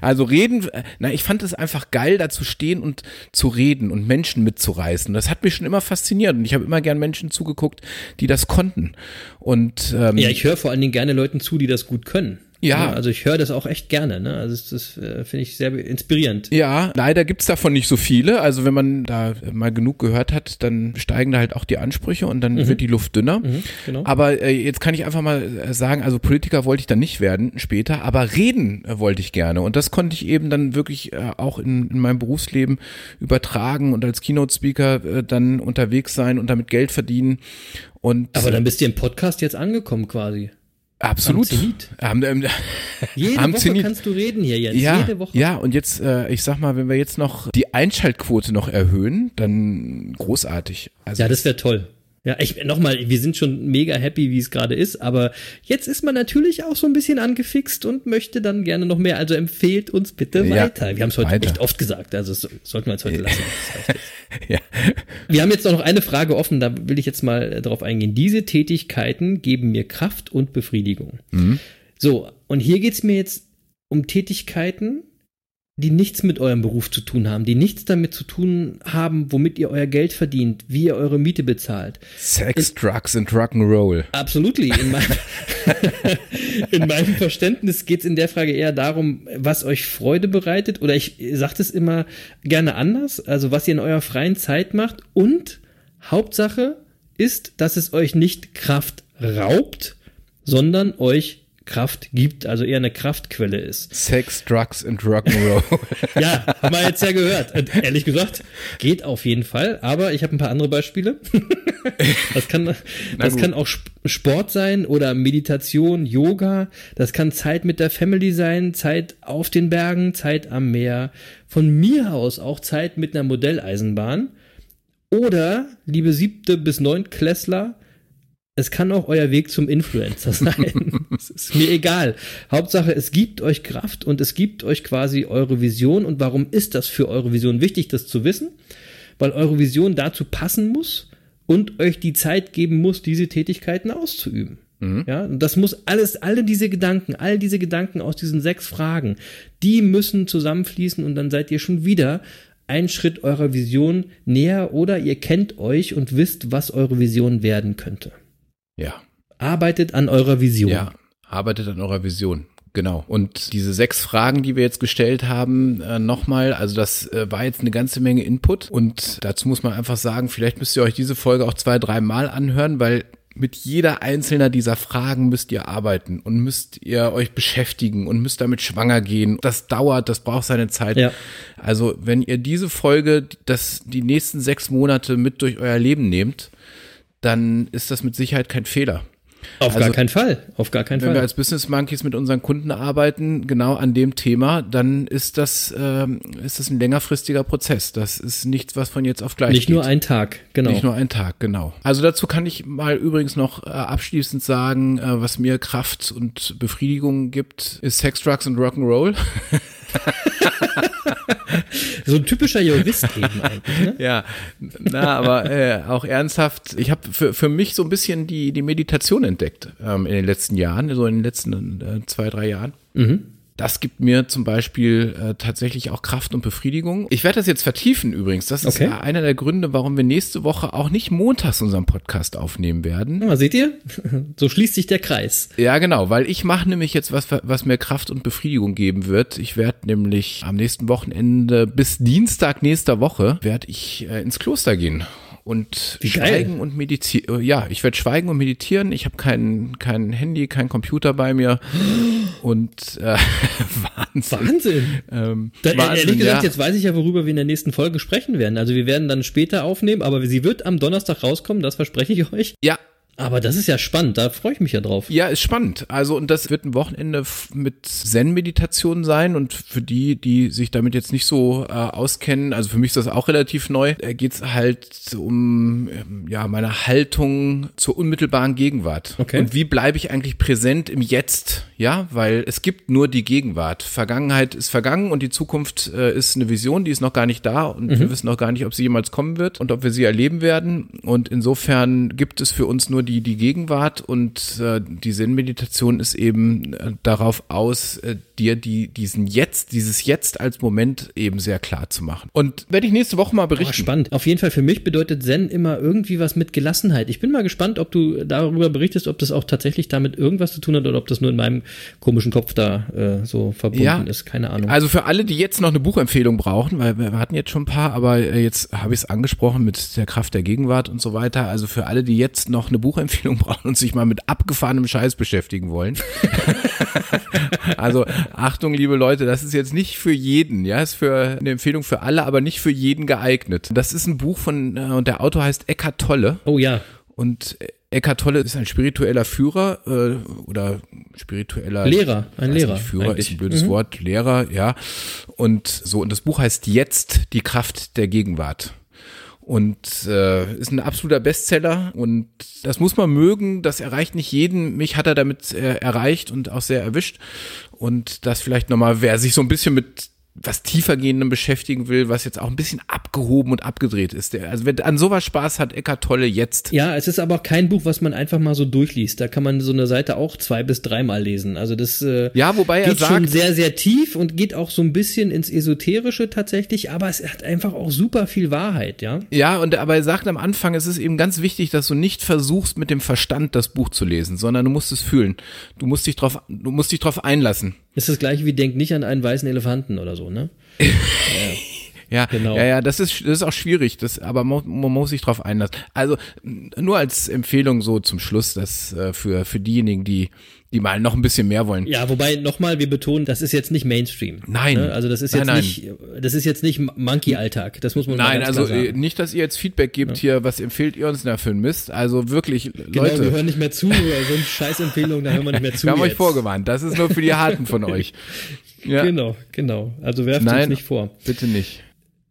Also reden, na, ich fand es einfach geil, da zu stehen und zu reden und Menschen mitzureißen. Das hat mich schon immer fasziniert und ich habe immer gern Menschen zugeguckt, die das konnten. Und ja, ich höre vor allen Dingen gerne Leuten zu, die das gut können. Ja. Also ich höre das auch echt gerne, ne? Also das finde ich sehr inspirierend. Ja, leider gibt's davon nicht so viele. Also wenn man da mal genug gehört hat, dann steigen da halt auch die Ansprüche und dann wird die Luft dünner. Mhm, genau. Aber jetzt kann ich einfach mal sagen, also Politiker wollte ich dann nicht werden später, aber reden wollte ich gerne. Und das konnte ich eben dann wirklich auch in meinem Berufsleben übertragen und als Keynote-Speaker dann unterwegs sein und damit Geld verdienen. Und aber dann bist du im Podcast jetzt angekommen quasi. Absolut. Jede Woche Zenit. Kannst du reden hier, Jens. Ja, jede Woche. Ja, und jetzt, ich sag mal, wenn wir jetzt noch die Einschaltquote noch erhöhen, dann großartig. Also ja, das wäre toll. Ja, nochmal, wir sind schon mega happy, wie es gerade ist, aber jetzt ist man natürlich auch so ein bisschen angefixt und möchte dann gerne noch mehr, also empfehlt uns bitte weiter. Wir haben es heute echt oft gesagt, also sollten wir es heute lassen. Das heißt ja. Wir haben jetzt noch eine Frage offen, da will ich jetzt mal drauf eingehen. Diese Tätigkeiten geben mir Kraft und Befriedigung. Mhm. So, und hier geht's mir jetzt um Tätigkeiten, die nichts mit eurem Beruf zu tun haben, die nichts damit zu tun haben, womit ihr euer Geld verdient, wie ihr eure Miete bezahlt. Sex, Drugs and Rock'n'Roll. Absolutely. In meinem Verständnis geht es in der Frage eher darum, was euch Freude bereitet, oder ich sage das immer gerne anders, also was ihr in eurer freien Zeit macht, und Hauptsache ist, dass es euch nicht Kraft raubt, sondern euch Kraft gibt, also eher eine Kraftquelle ist. Sex, Drugs and Rock'n'Roll. Ja, haben wir jetzt ja gehört. Und ehrlich gesagt, geht auf jeden Fall, aber ich habe ein paar andere Beispiele. Das kann auch Sport sein oder Meditation, Yoga. Das kann Zeit mit der Family sein, Zeit auf den Bergen, Zeit am Meer. Von mir aus auch Zeit mit einer Modelleisenbahn. Oder, liebe 7. bis 9. Klässler, es kann auch euer Weg zum Influencer sein. Es ist mir egal. Hauptsache, es gibt euch Kraft und es gibt euch quasi eure Vision. Und warum ist das für eure Vision wichtig, das zu wissen? Weil eure Vision dazu passen muss und euch die Zeit geben muss, diese Tätigkeiten auszuüben. Mhm. Ja, und das muss all diese Gedanken aus diesen 6 Fragen, die müssen zusammenfließen und dann seid ihr schon wieder einen Schritt eurer Vision näher oder ihr kennt euch und wisst, was eure Vision werden könnte. Ja. Arbeitet an eurer Vision. Ja, arbeitet an eurer Vision. Genau. Und diese 6 Fragen, die wir jetzt gestellt haben, nochmal, also das war jetzt eine ganze Menge Input. Und dazu muss man einfach sagen, vielleicht müsst ihr euch diese Folge auch 2-3 Mal anhören, weil mit jeder einzelnen dieser Fragen müsst ihr arbeiten und müsst ihr euch beschäftigen und müsst damit schwanger gehen. Das dauert, das braucht seine Zeit. Ja. Also wenn ihr diese Folge, die nächsten 6 Monate mit durch euer Leben nehmt, dann ist das mit Sicherheit kein Fehler. Auf gar keinen Fall. Wenn wir als Business Monkeys mit unseren Kunden arbeiten, genau an dem Thema, dann ist das ein längerfristiger Prozess. Das ist nichts, was von jetzt auf gleich geht. Nicht nur ein Tag, genau. Also dazu kann ich mal übrigens noch abschließend sagen, was mir Kraft und Befriedigung gibt, ist Sex, Drugs und Rock'n'Roll. So ein typischer Jurist eben eigentlich, ne? Ja, aber auch ernsthaft, ich habe für mich so ein bisschen die Meditation entdeckt in den letzten Jahren, so in den letzten 2-3 Jahren. Mhm. Das gibt mir zum Beispiel tatsächlich auch Kraft und Befriedigung. Ich werde das jetzt vertiefen übrigens. Das ist einer der Gründe, warum wir nächste Woche auch nicht montags unseren Podcast aufnehmen werden. Na, seht ihr? So schließt sich der Kreis. Ja, genau, weil ich mache nämlich jetzt was mir Kraft und Befriedigung geben wird. Ich werde nämlich am nächsten Wochenende bis Dienstag nächster Woche werde ich ins Kloster gehen. Und schweigen und meditieren. Ja, ich werde schweigen und meditieren. Ich habe kein Handy, kein Computer bei mir. Und Wahnsinn. Ehrlich gesagt, jetzt weiß ich ja, worüber wir in der nächsten Folge sprechen werden. Also wir werden dann später aufnehmen, aber sie wird am Donnerstag rauskommen, das verspreche ich euch. Ja. Aber das ist ja spannend, da freue ich mich ja drauf. Ja, ist spannend. Also und das wird ein Wochenende mit Zen-Meditation sein und für die sich damit jetzt nicht so auskennen, also für mich ist das auch relativ neu, geht's halt um meine Haltung zur unmittelbaren Gegenwart. Okay. Und wie bleibe ich eigentlich präsent im Jetzt? Ja, weil es gibt nur die Gegenwart. Vergangenheit ist vergangen und die Zukunft ist eine Vision, die ist noch gar nicht da und wir wissen noch gar nicht, ob sie jemals kommen wird und ob wir sie erleben werden. Und insofern gibt es für uns nur die Gegenwart und die Zen-Meditation ist eben darauf aus, dir, dieses Jetzt als Moment eben sehr klar zu machen. Und werde ich nächste Woche mal berichten. Oh, spannend. Auf jeden Fall, für mich bedeutet Zen immer irgendwie was mit Gelassenheit. Ich bin mal gespannt, ob du darüber berichtest, ob das auch tatsächlich damit irgendwas zu tun hat oder ob das nur in meinem komischen Kopf da so verbunden ist. Keine Ahnung. Also für alle, die jetzt noch eine Buchempfehlung brauchen, weil wir hatten jetzt schon ein paar, aber jetzt habe ich es angesprochen mit der Kraft der Gegenwart und so weiter. Also für alle, die jetzt noch eine Buchempfehlung brauchen und sich mal mit abgefahrenem Scheiß beschäftigen wollen. Also Achtung, liebe Leute, das ist jetzt nicht für jeden, ja, ist für eine Empfehlung für alle, aber nicht für jeden geeignet. Das ist ein Buch von, und der Autor heißt Eckart Tolle. Oh ja. Und Eckart Tolle ist ein spiritueller Führer oder spiritueller Lehrer, ein Lehrer. Nicht, Führer eigentlich. Ist ein blödes Wort, Lehrer, ja. Und so, und das Buch heißt Jetzt, die Kraft der Gegenwart. Und ist ein absoluter Bestseller und das muss man mögen, das erreicht nicht jeden, mich hat er damit erreicht und auch sehr erwischt. Und das vielleicht nochmal, wer sich so ein bisschen mit was tiefergehendem beschäftigen will, was jetzt auch ein bisschen abgehoben und abgedreht ist. Also wenn an sowas Spaß hat, Eckart Tolle jetzt. Ja, es ist aber auch kein Buch, was man einfach mal so durchliest. Da kann man so eine Seite auch 2- bis 3-mal lesen. Also das wobei geht schon sehr, sehr tief und geht auch so ein bisschen ins Esoterische tatsächlich, aber es hat einfach auch super viel Wahrheit, ja. Ja, und aber er sagt am Anfang, es ist eben ganz wichtig, dass du nicht versuchst, mit dem Verstand das Buch zu lesen, sondern du musst es fühlen. Du musst dich drauf einlassen. Ist das gleiche wie denk nicht an einen weißen Elefanten oder so, ne? Ja, genau. Ja, das ist auch schwierig, aber man muss sich drauf einlassen. Also nur als Empfehlung so zum Schluss, dass für diejenigen, die mal noch ein bisschen mehr wollen. Ja, wobei nochmal, wir betonen, das ist jetzt nicht Mainstream. Nein. Ne? Also das ist jetzt nicht Monkey-Alltag. Das muss man mal ganz klar sagen. Nein, also nicht, dass ihr jetzt Feedback gebt hier, was empfehlt ihr uns da für einen Mist. Also wirklich, genau, Leute. Wir hören nicht mehr zu. So eine Scheißempfehlung, da hören wir nicht mehr zu. Wir haben euch vorgewarnt. Das ist nur für die Harten von euch. Ja. Genau. Also werft uns nicht vor. Bitte nicht.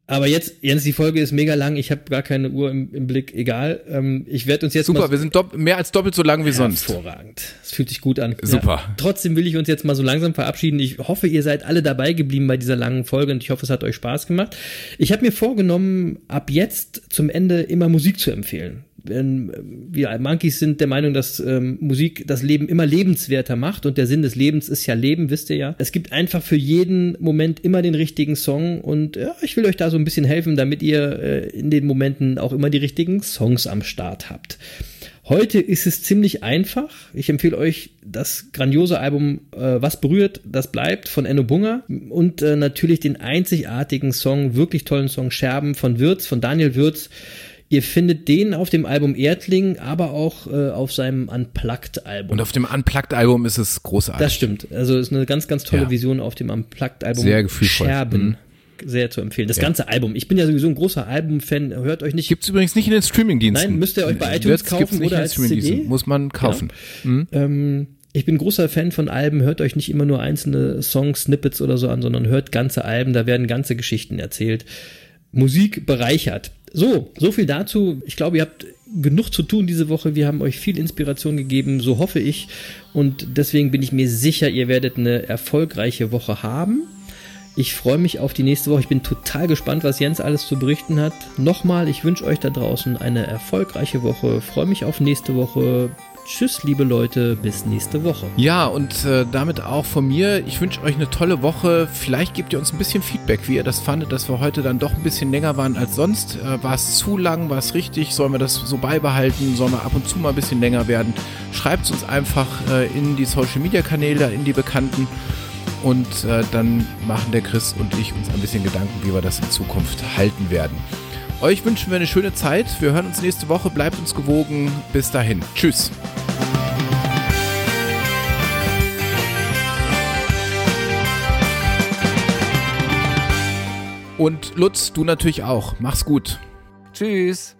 Aber jetzt, Jens, die Folge ist mega lang. Ich habe gar keine Uhr im Blick. Egal. Ich werde uns jetzt super. Wir sind mehr als doppelt so lang wie sonst. Hervorragend. Es fühlt sich gut an. Super. Ja, trotzdem will ich uns jetzt mal so langsam verabschieden. Ich hoffe, ihr seid alle dabei geblieben bei dieser langen Folge und ich hoffe, es hat euch Spaß gemacht. Ich habe mir vorgenommen, ab jetzt zum Ende immer Musik zu empfehlen. Wir Monkeys sind der Meinung, dass Musik das Leben immer lebenswerter macht und der Sinn des Lebens ist ja Leben, wisst ihr ja. Es gibt einfach für jeden Moment immer den richtigen Song und ja, ich will euch da so ein bisschen helfen, damit ihr in den Momenten auch immer die richtigen Songs am Start habt. Heute ist es ziemlich einfach. Ich empfehle euch das grandiose Album Was berührt, das bleibt von Enno Bunger und natürlich den einzigartigen Song, wirklich tollen Song Scherben von Daniel Wirtz. Ihr findet den auf dem Album Erdling, aber auch auf seinem Unplugged-Album. Und auf dem Unplugged-Album ist es großartig. Das stimmt. Also ist eine ganz, ganz tolle Vision auf dem Unplugged-Album. Sehr gefühlvoll. Scherben. Sehr zu empfehlen. Das ganze Album. Ich bin ja sowieso ein großer Album-Fan. Hört euch nicht. Gibt's übrigens nicht in den Streaming-Diensten. Nein, müsst ihr euch bei iTunes kaufen oder als CD. Muss man kaufen. Genau. Ich bin großer Fan von Alben, hört euch nicht immer nur einzelne Songs, Snippets oder so an, sondern hört ganze Alben, da werden ganze Geschichten erzählt. Musik bereichert. So viel dazu. Ich glaube, ihr habt genug zu tun diese Woche. Wir haben euch viel Inspiration gegeben, so hoffe ich. Und deswegen bin ich mir sicher, ihr werdet eine erfolgreiche Woche haben. Ich freue mich auf die nächste Woche. Ich bin total gespannt, was Jens alles zu berichten hat. Nochmal, ich wünsche euch da draußen eine erfolgreiche Woche. Freue mich auf nächste Woche. Tschüss, liebe Leute, bis nächste Woche. Ja, und damit auch von mir. Ich wünsche euch eine tolle Woche. Vielleicht gebt ihr uns ein bisschen Feedback, wie ihr das fandet, dass wir heute dann doch ein bisschen länger waren als sonst. War es zu lang? War es richtig? Sollen wir das so beibehalten? Sollen wir ab und zu mal ein bisschen länger werden? Schreibt es uns einfach in die Social-Media-Kanäle, in die Bekannten. Und dann machen der Chris und ich uns ein bisschen Gedanken, wie wir das in Zukunft halten werden. Euch wünschen wir eine schöne Zeit. Wir hören uns nächste Woche. Bleibt uns gewogen. Bis dahin. Tschüss. Und Lutz, du natürlich auch. Mach's gut. Tschüss.